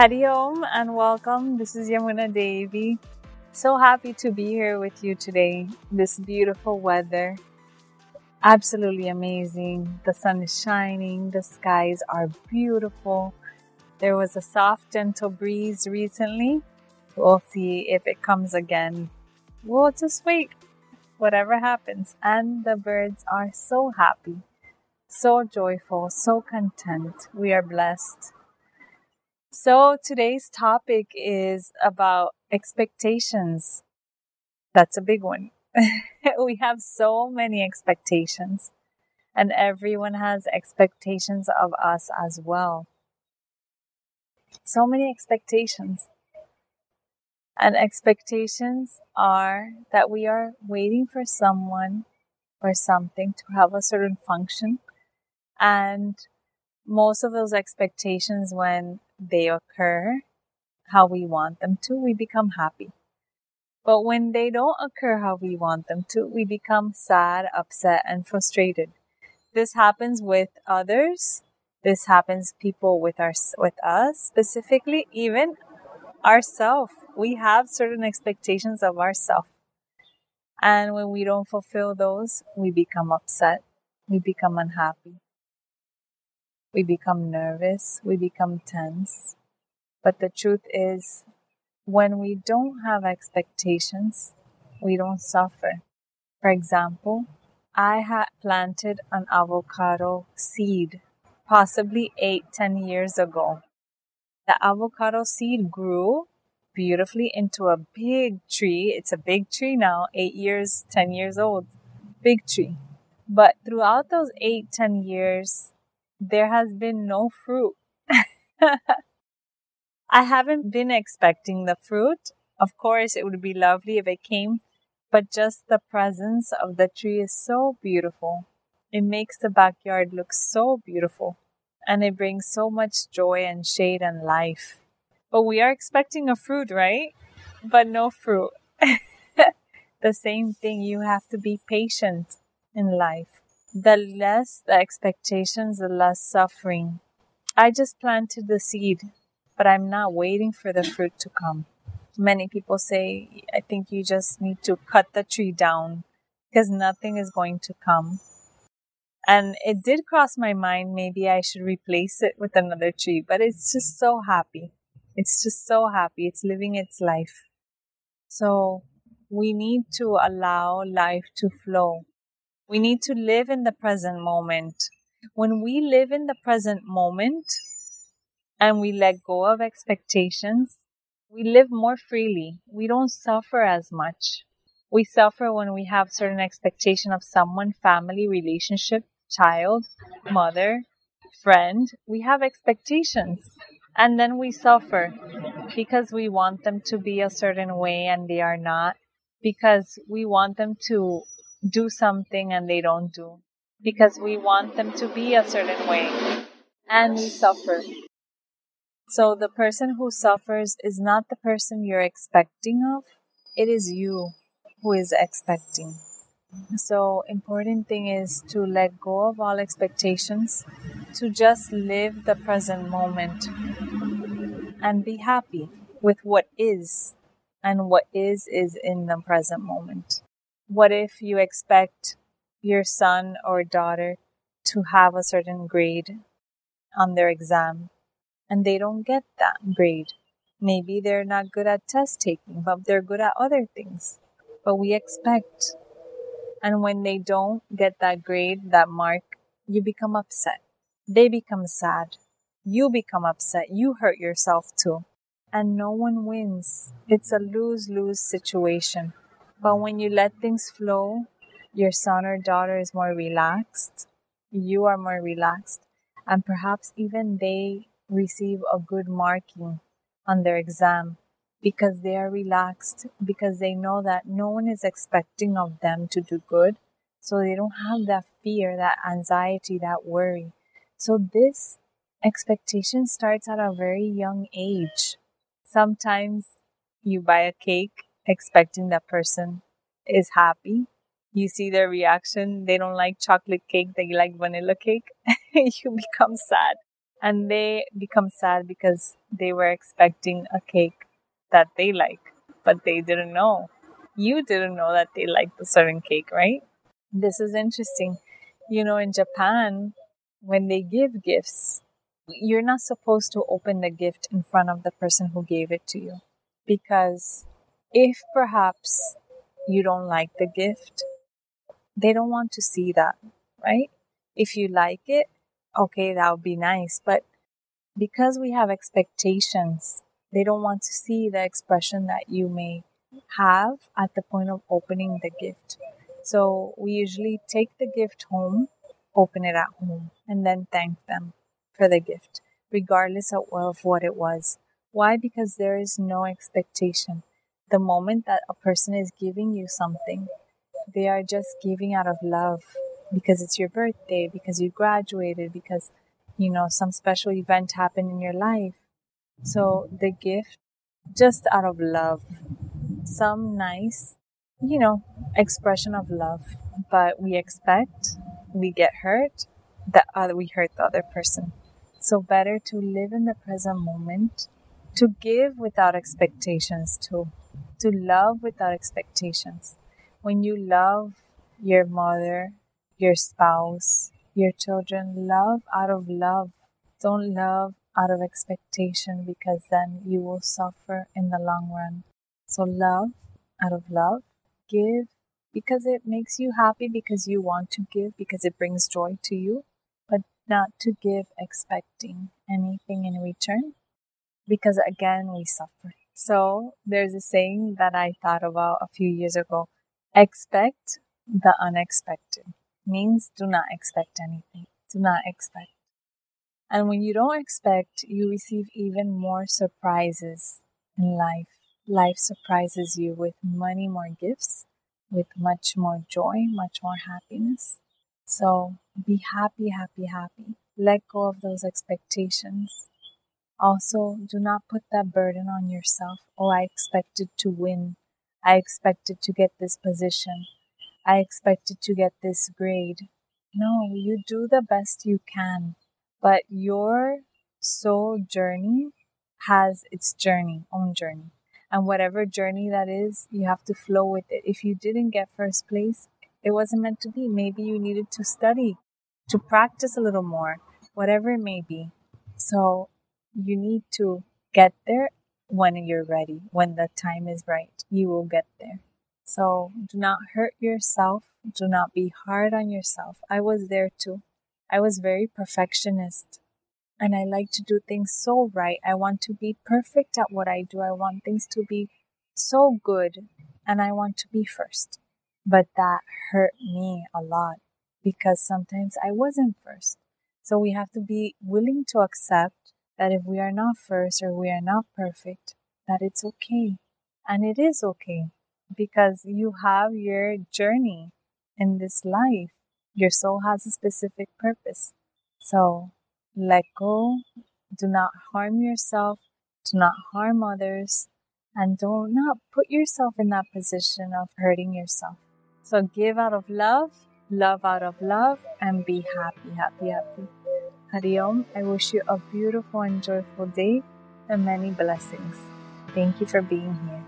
Hari Om and welcome. This is Yamuna Devi. So happy to be here with you today. This beautiful weather. Absolutely amazing. The sun is shining. The skies are beautiful. There was a soft, gentle breeze recently. We'll see if it comes again. We'll just wait. Whatever happens. And the birds are so happy, so joyful, so content. We are blessed. So today's topic is about expectations. That's a big one. We have so many expectations, and everyone has expectations of us as well. So many expectations. And expectations are that we are waiting for someone or something to have a certain function. And most of those expectations, when they occur how we want them to, we become happy. But when they don't occur how we want them to, we become sad, upset, and frustrated. This happens with others. This happens people with us specifically, even ourselves. We have certain expectations of ourselves. And when we don't fulfill those, we become upset. We become unhappy. We become nervous, we become tense. But the truth is, when we don't have expectations, we don't suffer. For example, I had planted an avocado seed, possibly 8-10 years ago. The avocado seed grew beautifully into a big tree. It's a big tree now, 10 years old, big tree. But throughout those 8-10 years, there has been no fruit. I haven't been expecting the fruit. Of course, it would be lovely if it came, but just the presence of the tree is so beautiful. It makes the backyard look so beautiful, and it brings so much joy and shade and life. But we are expecting a fruit, right? But no fruit. The same thing, you have to be patient in life. The less the expectations, the less suffering. I just planted the seed, but I'm not waiting for the fruit to come. Many people say, I think you just need to cut the tree down because nothing is going to come. And it did cross my mind, maybe I should replace it with another tree, but it's just so happy. It's just so happy. It's living its life. So we need to allow life to flow. We need to live in the present moment. When we live in the present moment and we let go of expectations, we live more freely. We don't suffer as much. We suffer when we have certain expectation of someone, family, relationship, child, mother, friend. We have expectations and then we suffer because we want them to be a certain way and they are not, because we want them to do something and they don't do, because we want them to be a certain way and we suffer. So the person who suffers is not the person you're expecting of. It is you who is expecting. So important thing is to let go of all expectations, to just live the present moment and be happy with what is, and what is in the present moment. What if you expect your son or daughter to have a certain grade on their exam and they don't get that grade? Maybe they're not good at test taking, but they're good at other things. But we expect. And when they don't get that grade, that mark, you become upset. They become sad. You become upset. You hurt yourself too. And no one wins. It's a lose-lose situation. But when you let things flow, your son or daughter is more relaxed, you are more relaxed, and perhaps even they receive a good marking on their exam because they are relaxed, because they know that no one is expecting of them to do good, so they don't have that fear, that anxiety, that worry. So this expectation starts at a very young age. Sometimes you buy a cake, expecting that person is happy. You see their reaction. They don't like chocolate cake. They like vanilla cake. You become sad. And they become sad because they were expecting a cake that they like, but they didn't know. You didn't know that they liked the certain cake, right? This is interesting. You know, in Japan, when they give gifts, you're not supposed to open the gift in front of the person who gave it to you. Because if perhaps you don't like the gift, they don't want to see that, right? If you like it, okay, that would be nice. But because we have expectations, they don't want to see the expression that you may have at the point of opening the gift. So we usually take the gift home, open it at home, and then thank them for the gift, regardless of what it was. Why? Because there is no expectation. The moment that a person is giving you something, they are just giving out of love, because it's your birthday, because you graduated, because, you know, some special event happened in your life. So the gift, just out of love, some nice, you know, expression of love. But we expect, we get hurt, we hurt the other person. So better to live in the present moment, to give without expectations too, to love without expectations. When you love your mother, your spouse, your children, love out of love. Don't love out of expectation, because then you will suffer in the long run. So love out of love. Give because it makes you happy, because you want to give, because it brings joy to you. But not to give expecting anything in return, because again, we suffer. So there's a saying that I thought about a few years ago. Expect the unexpected. Means do not expect anything. Do not expect. And when you don't expect, you receive even more surprises in life. Life surprises you with many more gifts, with much more joy, much more happiness. So be happy, happy, happy. Let go of those expectations. Also, do not put that burden on yourself. Oh, I expected to win. I expected to get this position. I expected to get this grade. No, you do the best you can. But your soul journey has its own journey. And whatever journey that is, you have to flow with it. If you didn't get first place, it wasn't meant to be. Maybe you needed to study, to practice a little more, whatever it may be. So you need to get there when you're ready. When the time is right, you will get there. So do not hurt yourself. Do not be hard on yourself. I was there too. I was very perfectionist. And I like to do things so right. I want to be perfect at what I do. I want things to be so good. And I want to be first. But that hurt me a lot, because sometimes I wasn't first. So we have to be willing to accept that if we are not first or we are not perfect, that it's okay. And it is okay. Because you have your journey in this life. Your soul has a specific purpose. So let go. Do not harm yourself. Do not harm others. And do not put yourself in that position of hurting yourself. So give out of love. Love out of love. And be happy, happy, happy. Hari Om. I wish you a beautiful and joyful day and many blessings. Thank you for being here.